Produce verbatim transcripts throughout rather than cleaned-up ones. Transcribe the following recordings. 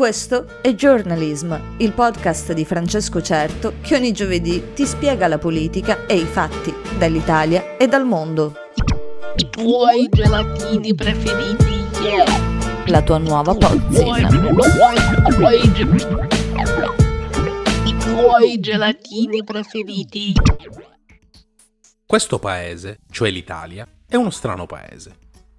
Questo è Journalism, il podcast di Francesco Certo che ogni giovedì ti spiega la politica e i fatti dall'Italia e dal mondo. I tuoi gelatini preferiti, yeah. La tua nuova pozzina. I tuoi gelatini preferiti. Questo paese, cioè l'Italia, è uno strano paese.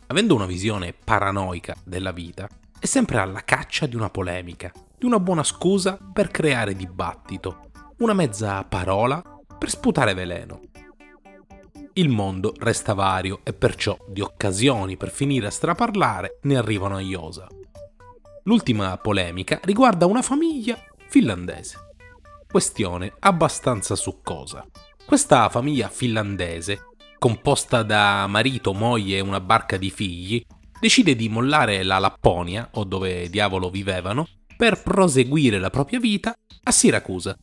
Avendo una visione paranoica della vita, è sempre alla caccia di una polemica, di una buona scusa per creare dibattito, una mezza parola per sputare veleno. Il mondo resta vario e perciò di occasioni per finire a straparlare ne arrivano a iosa. L'ultima polemica riguarda una famiglia finlandese. Questione abbastanza succosa. Questa famiglia finlandese, composta da marito, moglie e una barca di figli, decide di mollare la Lapponia, o dove diavolo vivevano, per proseguire la propria vita a Siracusa.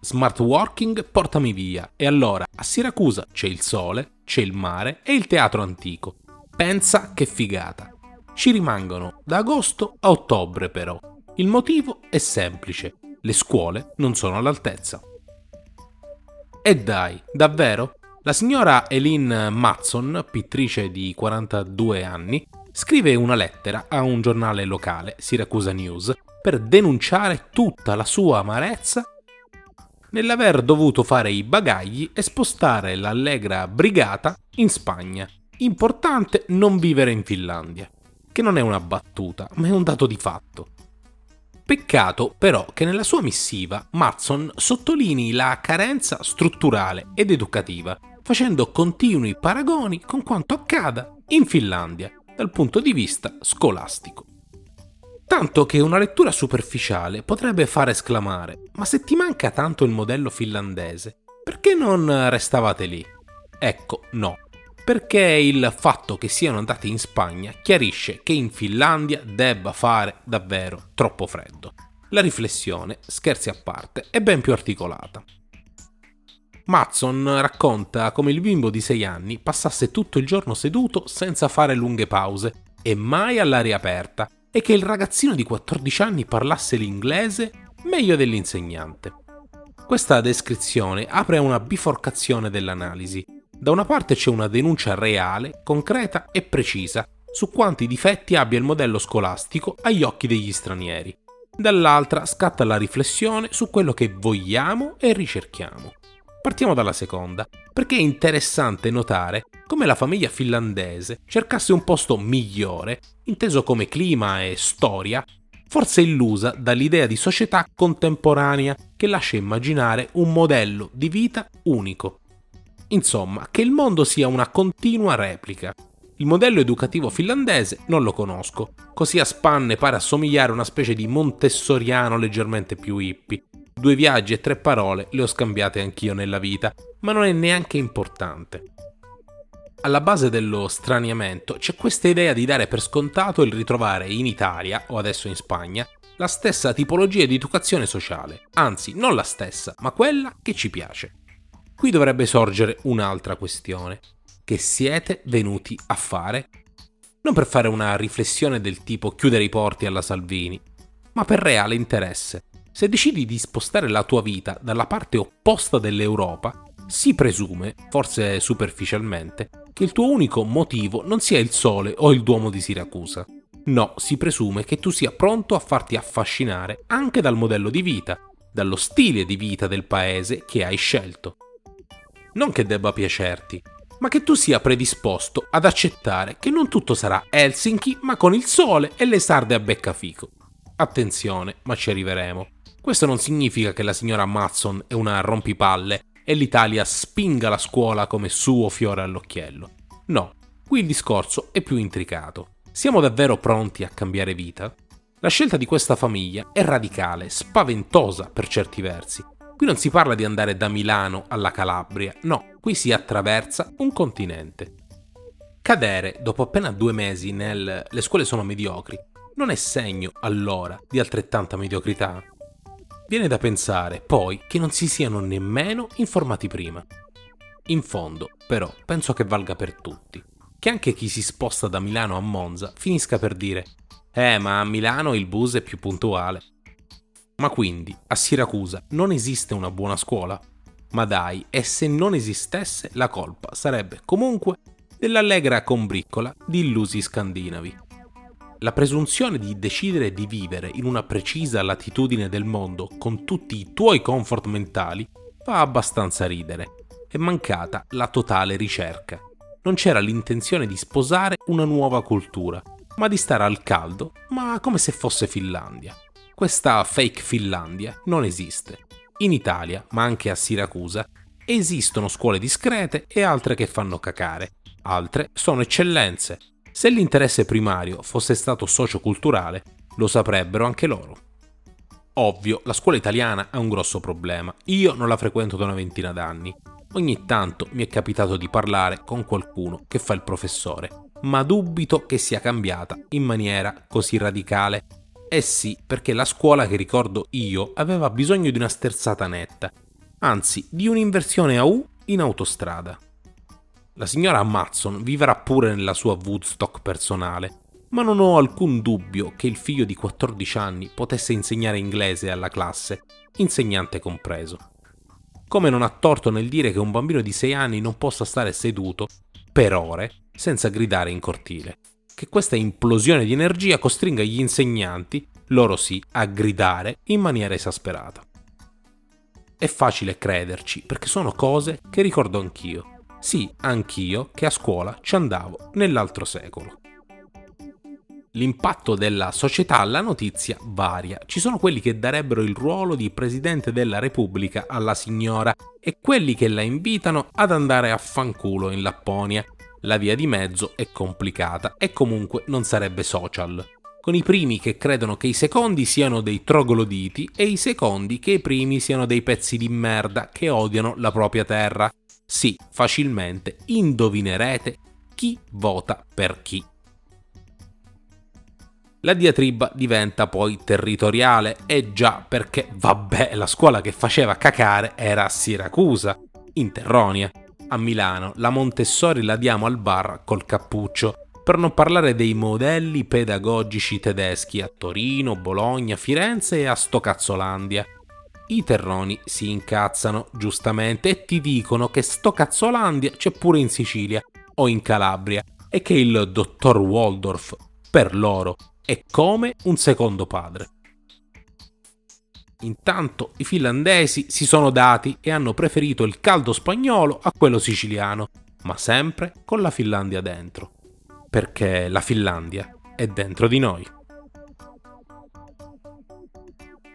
Smart working, portami via, e allora a Siracusa c'è il sole, c'è il mare e il teatro antico. Pensa che figata! Ci rimangono da agosto a ottobre però. Il motivo è semplice, le scuole non sono all'altezza. E dai, davvero? La signora Eline Matson, pittrice di quarantadue anni, scrive una lettera a un giornale locale, Siracusa News, per denunciare tutta la sua amarezza nell'aver dovuto fare i bagagli e spostare l'allegra brigata in Spagna. Importante non vivere in Finlandia, che non è una battuta, ma è un dato di fatto. Peccato però che nella sua missiva Matson sottolinei la carenza strutturale ed educativa, facendo continui paragoni con quanto accada in Finlandia dal punto di vista scolastico. Tanto che una lettura superficiale potrebbe far esclamare: ma se ti manca tanto il modello finlandese, perché non restavate lì? Ecco, no, perché il fatto che siano andati in Spagna chiarisce che in Finlandia debba fare davvero troppo freddo. La riflessione, scherzi a parte, è ben più articolata. Matson racconta come il bimbo di sei anni passasse tutto il giorno seduto senza fare lunghe pause e mai all'aria aperta, e che il ragazzino di quattordici anni parlasse l'inglese meglio dell'insegnante. Questa descrizione apre una biforcazione dell'analisi. Da una parte c'è una denuncia reale, concreta e precisa su quanti difetti abbia il modello scolastico agli occhi degli stranieri. Dall'altra scatta la riflessione su quello che vogliamo e ricerchiamo. Partiamo dalla seconda, perché è interessante notare come la famiglia finlandese cercasse un posto migliore, inteso come clima e storia, forse illusa dall'idea di società contemporanea che lascia immaginare un modello di vita unico. Insomma, che il mondo sia una continua replica. Il modello educativo finlandese non lo conosco, così a spanne pare assomigliare a una specie di Montessoriano leggermente più hippie. Due viaggi e tre parole le ho scambiate anch'io nella vita, ma non è neanche importante. Alla base dello straniamento c'è questa idea di dare per scontato il ritrovare in Italia, o adesso in Spagna, la stessa tipologia di educazione sociale, anzi non la stessa, ma quella che ci piace. Qui dovrebbe sorgere un'altra questione. Che siete venuti a fare? Non per fare una riflessione del tipo chiudere i porti alla Salvini, ma per reale interesse. Se decidi di spostare la tua vita dalla parte opposta dell'Europa, si presume, forse superficialmente, che il tuo unico motivo non sia il sole o il Duomo di Siracusa. No, si presume che tu sia pronto a farti affascinare anche dal modello di vita, dallo stile di vita del paese che hai scelto. Non che debba piacerti, ma che tu sia predisposto ad accettare che non tutto sarà Helsinki, ma con il sole e le sarde a beccafico. Attenzione, ma ci arriveremo. Questo non significa che la signora Matson è una rompipalle e l'Italia spinga la scuola come suo fiore all'occhiello. No, qui il discorso è più intricato. Siamo davvero pronti a cambiare vita? La scelta di questa famiglia è radicale, spaventosa per certi versi. Qui non si parla di andare da Milano alla Calabria, no, qui si attraversa un continente. Cadere dopo appena due mesi nel "le scuole sono mediocri" non è segno allora di altrettanta mediocrità? Viene da pensare poi che non si siano nemmeno informati prima. In fondo, però, penso che valga per tutti, che anche chi si sposta da Milano a Monza finisca per dire Eh, ma a Milano il bus è più puntuale. Ma quindi, a Siracusa non esiste una buona scuola? Ma dai, e se non esistesse, la colpa sarebbe comunque dell'allegra combriccola di illusi scandinavi. La presunzione di decidere di vivere in una precisa latitudine del mondo con tutti i tuoi comfort mentali fa abbastanza ridere. È mancata la totale ricerca. Non c'era l'intenzione di sposare una nuova cultura, ma di stare al caldo, ma come se fosse Finlandia. Questa fake Finlandia non esiste. In Italia, ma anche a Siracusa, esistono scuole discrete e altre che fanno cacare. Altre sono eccellenze. Se l'interesse primario fosse stato socioculturale, lo saprebbero anche loro. Ovvio, la scuola italiana è un grosso problema. Io non la frequento da una ventina d'anni. Ogni tanto mi è capitato di parlare con qualcuno che fa il professore, ma dubito che sia cambiata in maniera così radicale. Eh sì, perché la scuola che ricordo io aveva bisogno di una sterzata netta, anzi di un'inversione a U in autostrada. La signora Matson vivrà pure nella sua Woodstock personale, ma non ho alcun dubbio che il figlio di quattordici anni potesse insegnare inglese alla classe, insegnante compreso. Come non ha torto nel dire che un bambino di sei anni non possa stare seduto per ore senza gridare in cortile. Che questa implosione di energia costringa gli insegnanti, loro sì, a gridare in maniera esasperata. È facile crederci perché sono cose che ricordo anch'io. Sì, anch'io che a scuola ci andavo nell'altro secolo. L'impatto della società alla notizia varia. Ci sono quelli che darebbero il ruolo di Presidente della Repubblica alla signora e quelli che la invitano ad andare a fanculo in Lapponia. La via di mezzo è complicata e comunque non sarebbe social, con i primi che credono che i secondi siano dei trogloditi e i secondi che i primi siano dei pezzi di merda che odiano la propria terra. Sì, facilmente indovinerete chi vota per chi. La diatriba diventa poi territoriale, e già perché, vabbè, la scuola che faceva cacare era a Siracusa, in Terronia. A Milano la Montessori la diamo al bar col cappuccio, per non parlare dei modelli pedagogici tedeschi a Torino, Bologna, Firenze e a Stocazzolandia. I terroni si incazzano, giustamente, e ti dicono che Stocazzolandia c'è pure in Sicilia o in Calabria e che il dottor Waldorf, per loro, è come un secondo padre. Intanto i finlandesi si sono dati e hanno preferito il caldo spagnolo a quello siciliano, ma sempre con la Finlandia dentro, perché la Finlandia è dentro di noi.